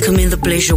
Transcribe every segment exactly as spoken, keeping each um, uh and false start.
Welcome in the pleasure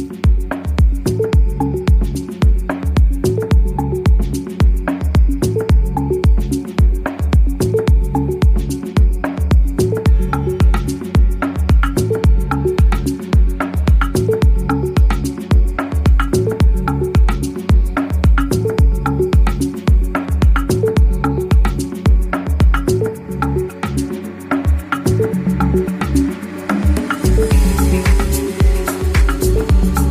Thank you.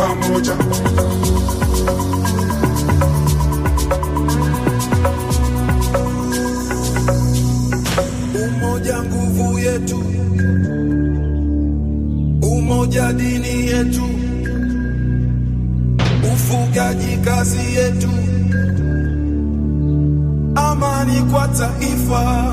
pamoja. Umoja nguvu yetu, umoja dini yetu, ufugaji kazi yetu, amani kwa taifa.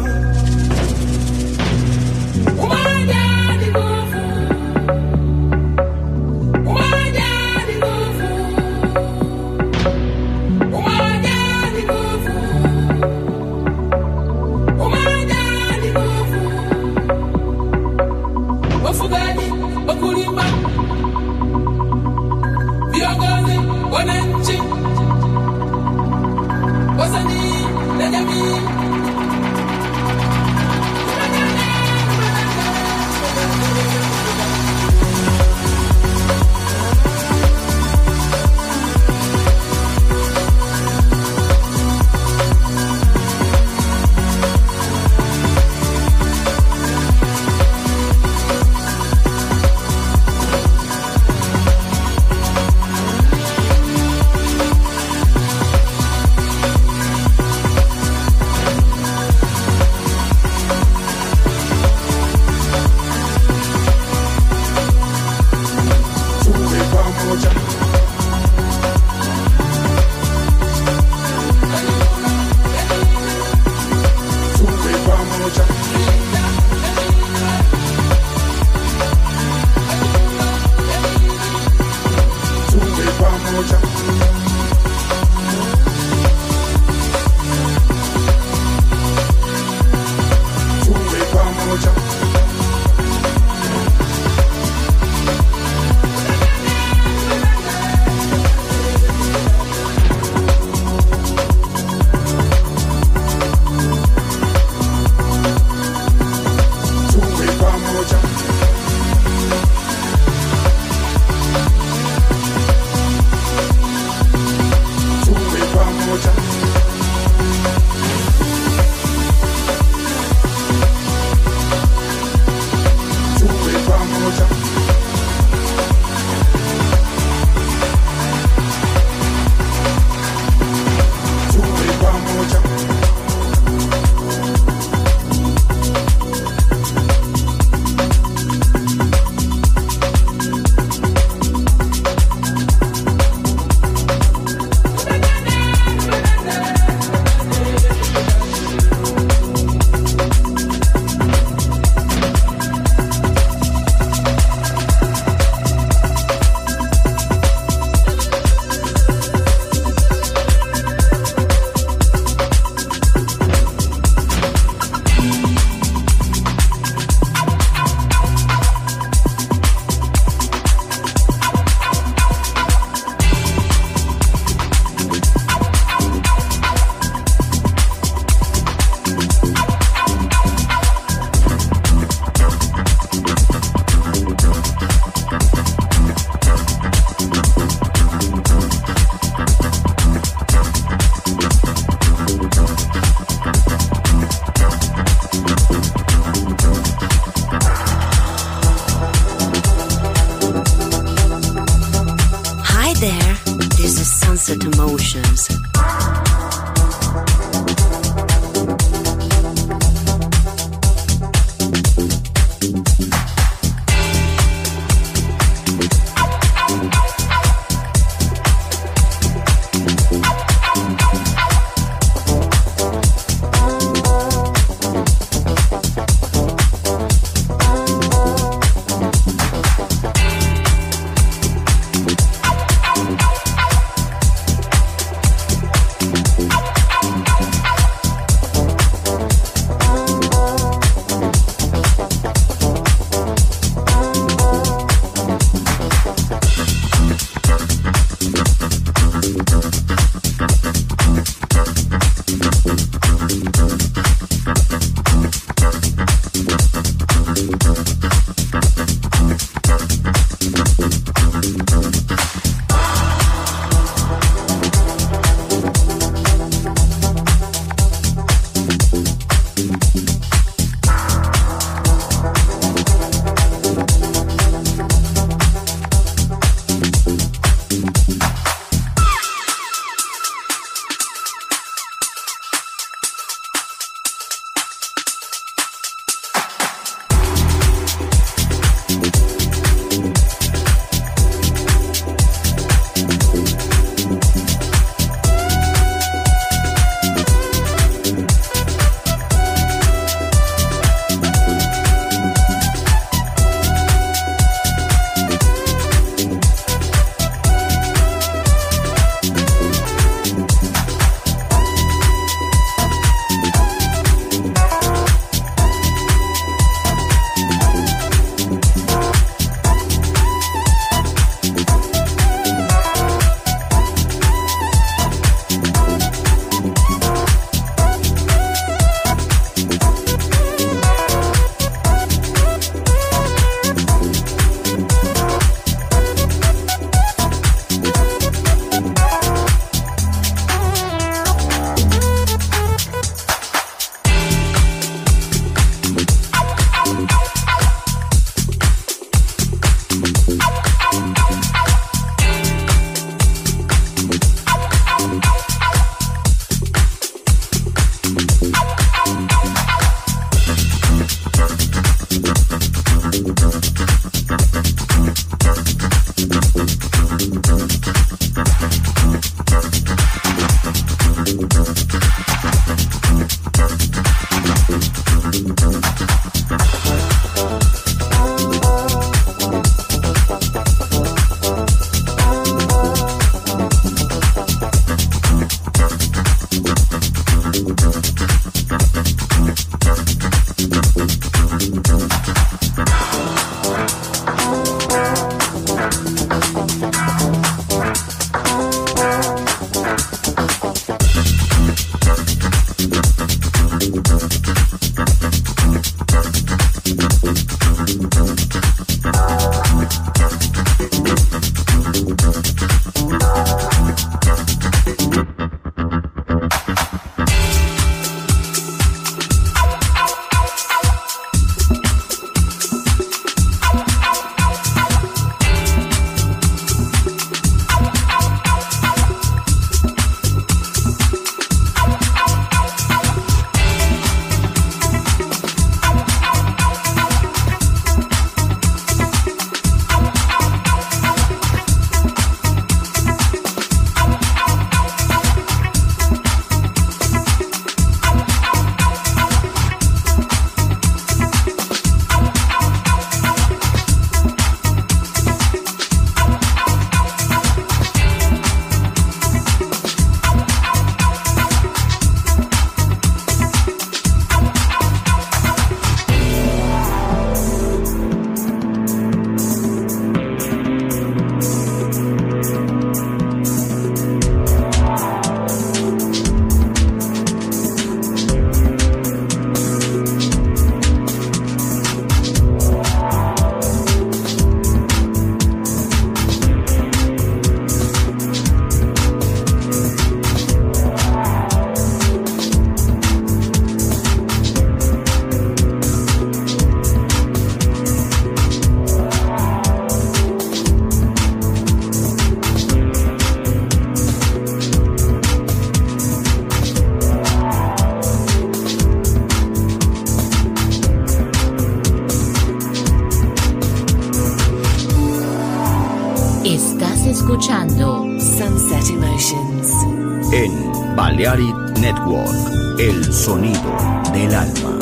escuchando Sunset Emotions en Balearic Network, el sonido del alma.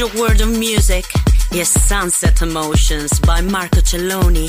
your world of music is Sunset Emotions by Marco Celloni.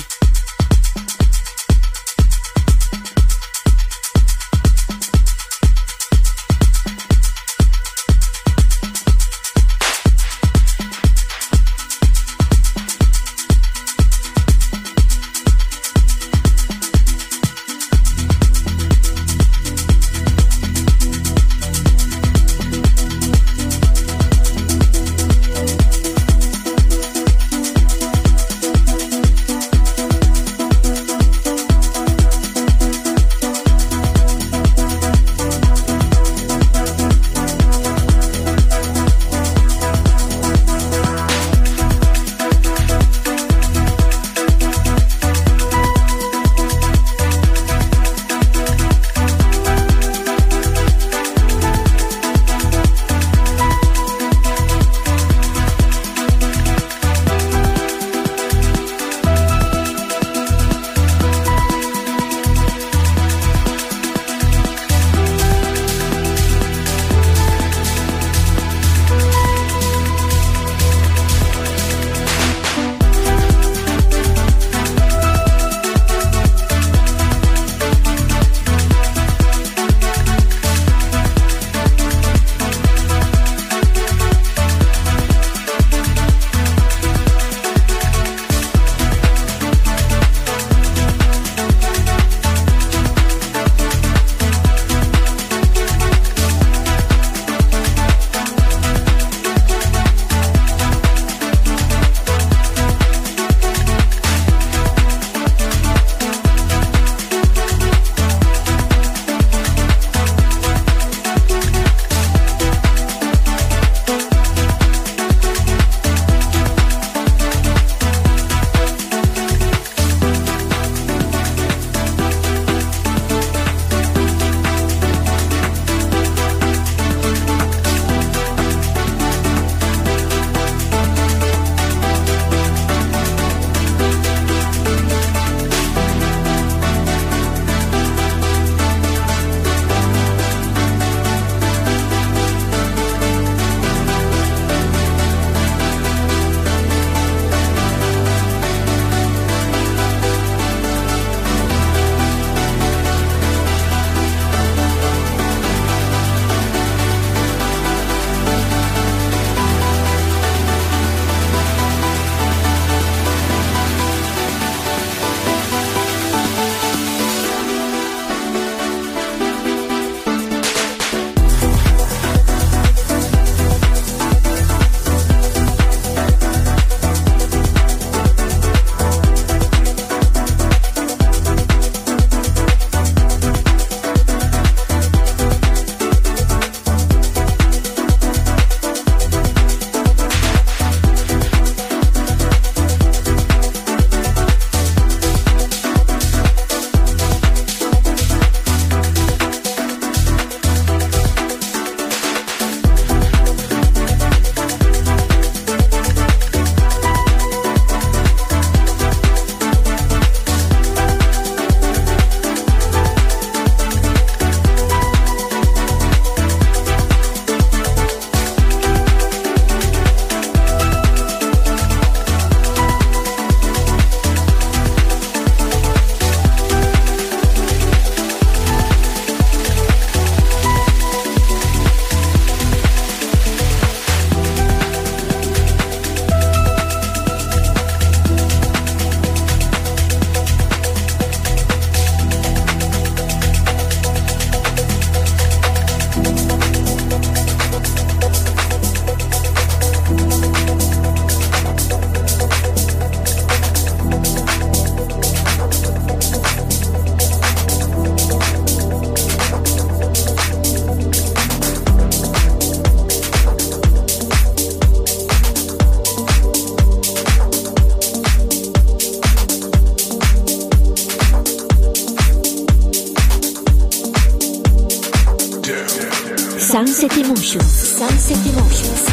Sunset Emotions, Sunset Emotions.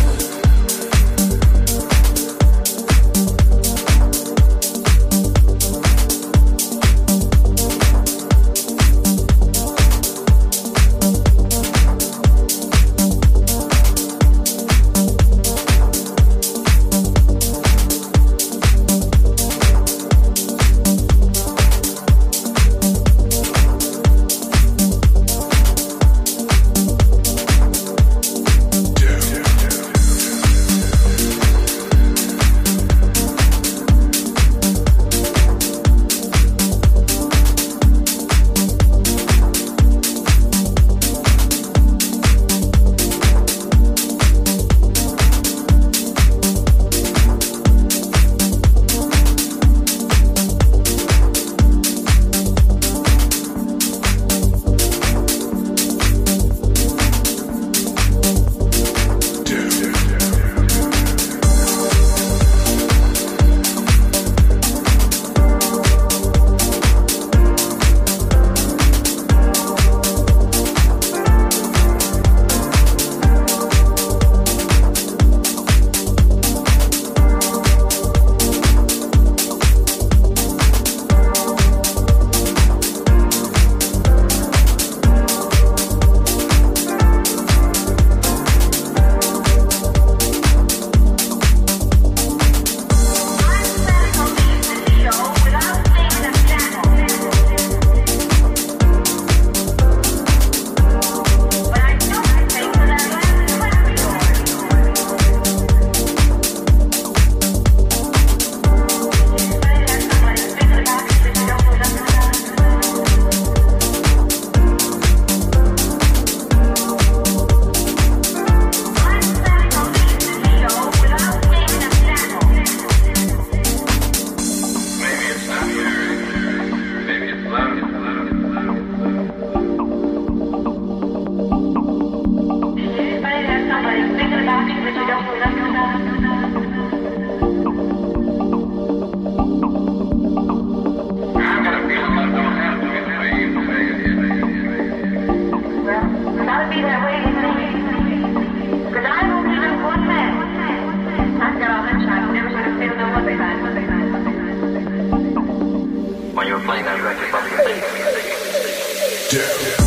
you were playing that record probably your favorite music.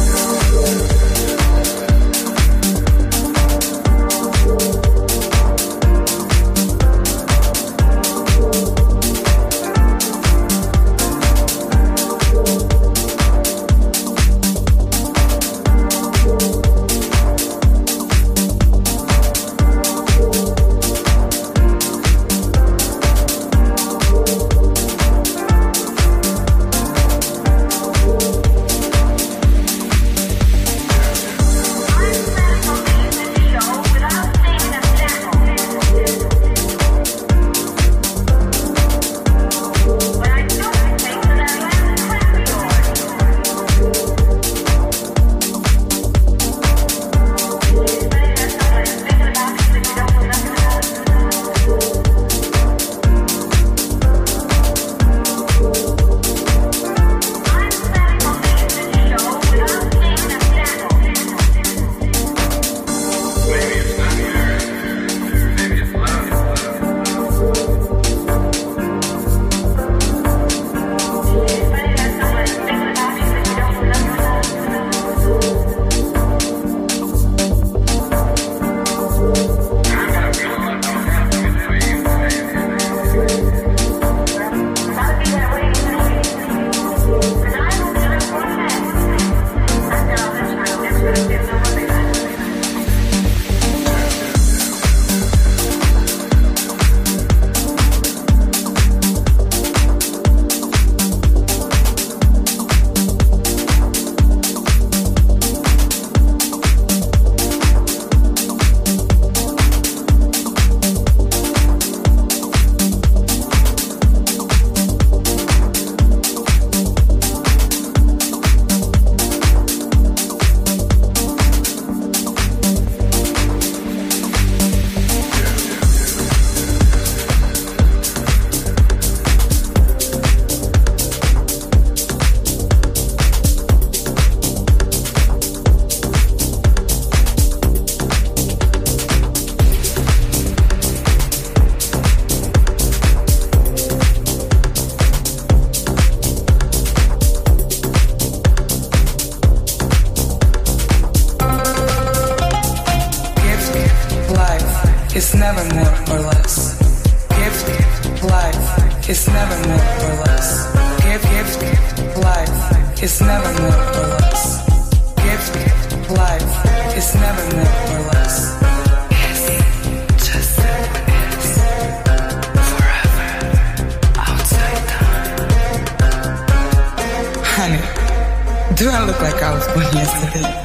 Do I look like I was born yesterday?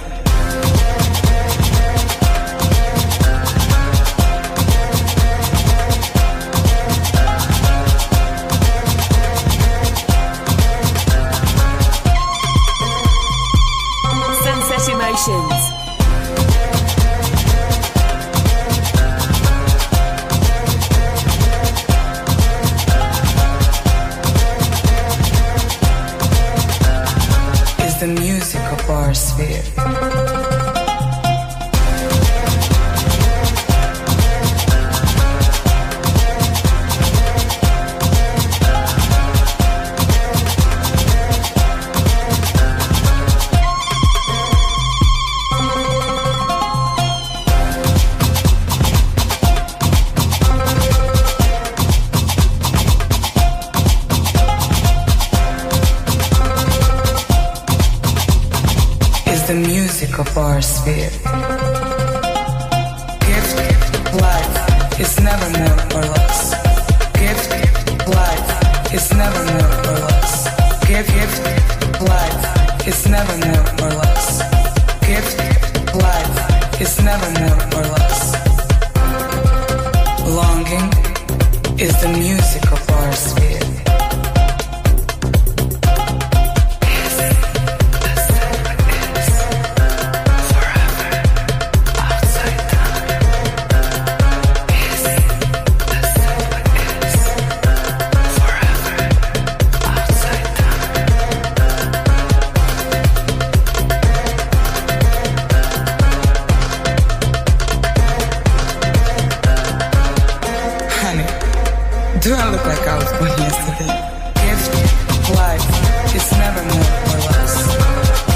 Gift, life. it's never more or less.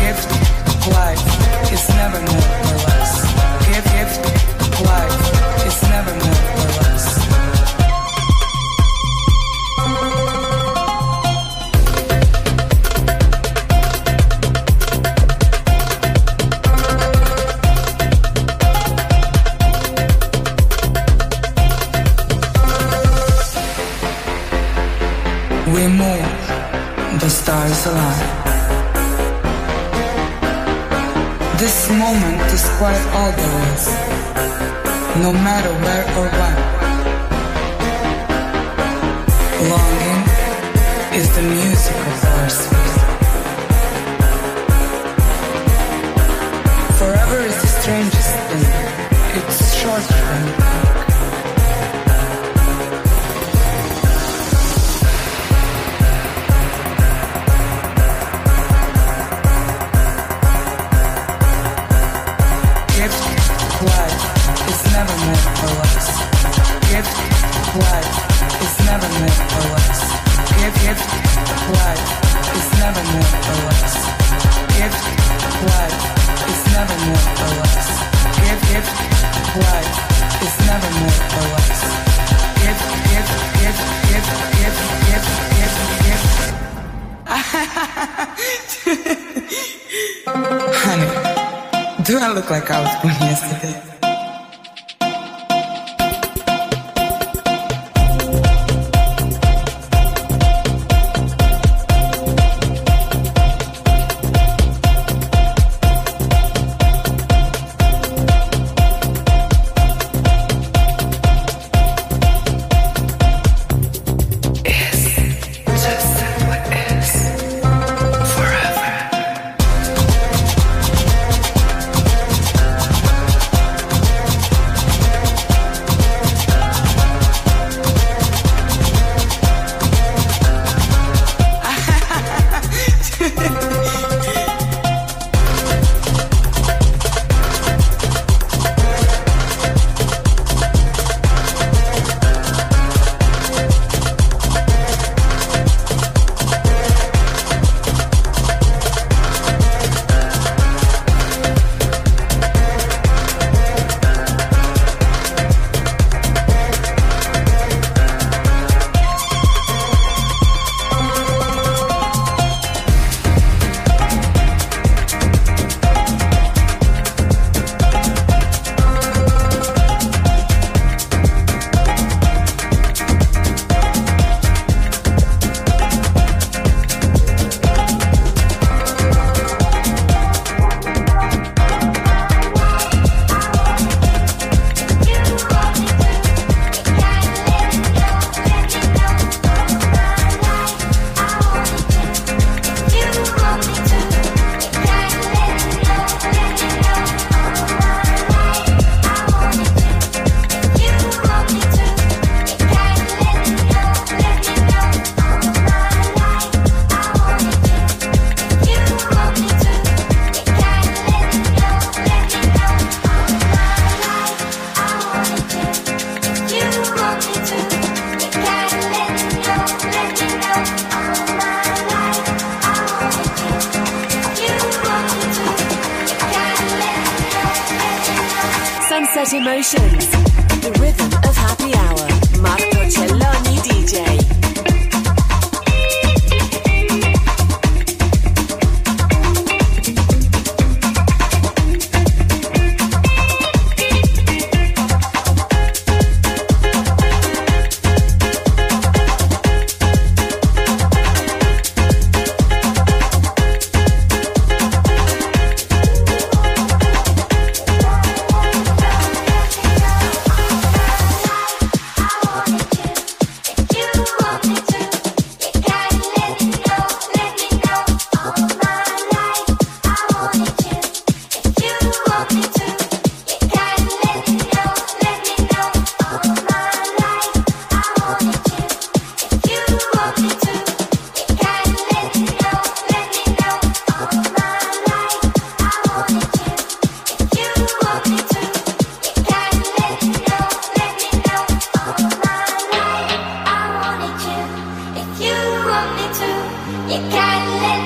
Gift, life, it's never more or less. Gift, gift, life, it's never more or less. We move, the stars align. This moment is quite all there is, no matter where or when. Longing is the music of our soul. Forever is the strangest thing, it's shorter than you think. Never meant for less. Gift, life, it's never meant for less. Gift, gift, life, it's never meant for less. Gift, life, it's never meant for less. Gift, gift, life, it's never meant for less. Gift, gift, gift, gift, gift, gift, gift, gift. Honey, do I look like I was born yesterday? Sunset Emotions, the rhythm of happy hour. Marco Celloni D J. You want me to, you gotta let me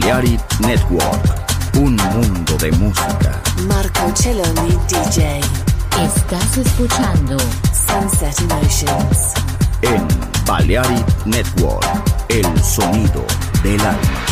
Balearic Network, un mundo de música. Marco Celloni D J. Estás escuchando Sunset Emotions en Balearic Network, el sonido del alma.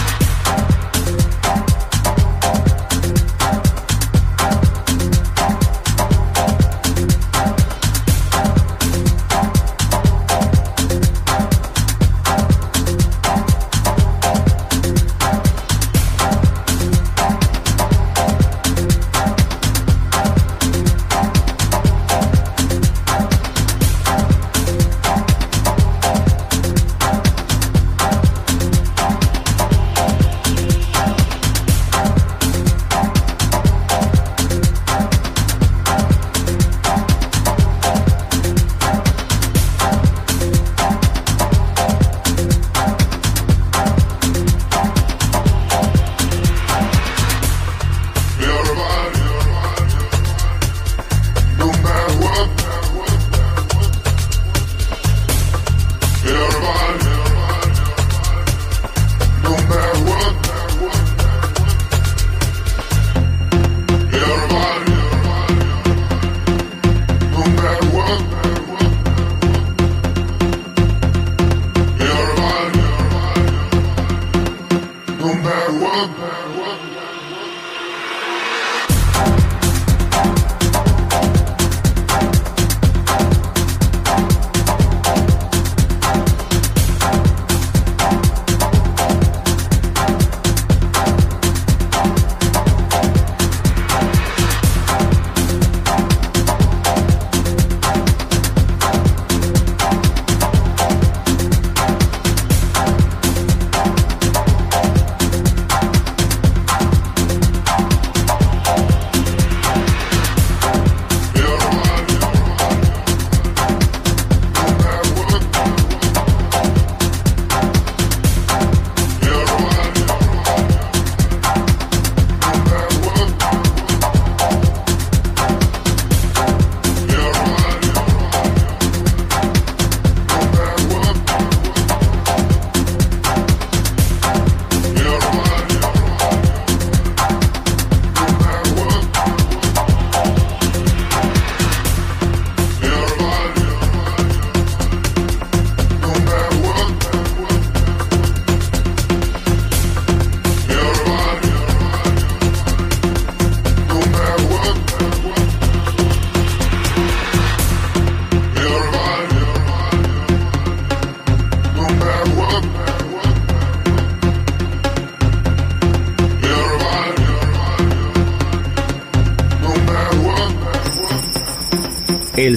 El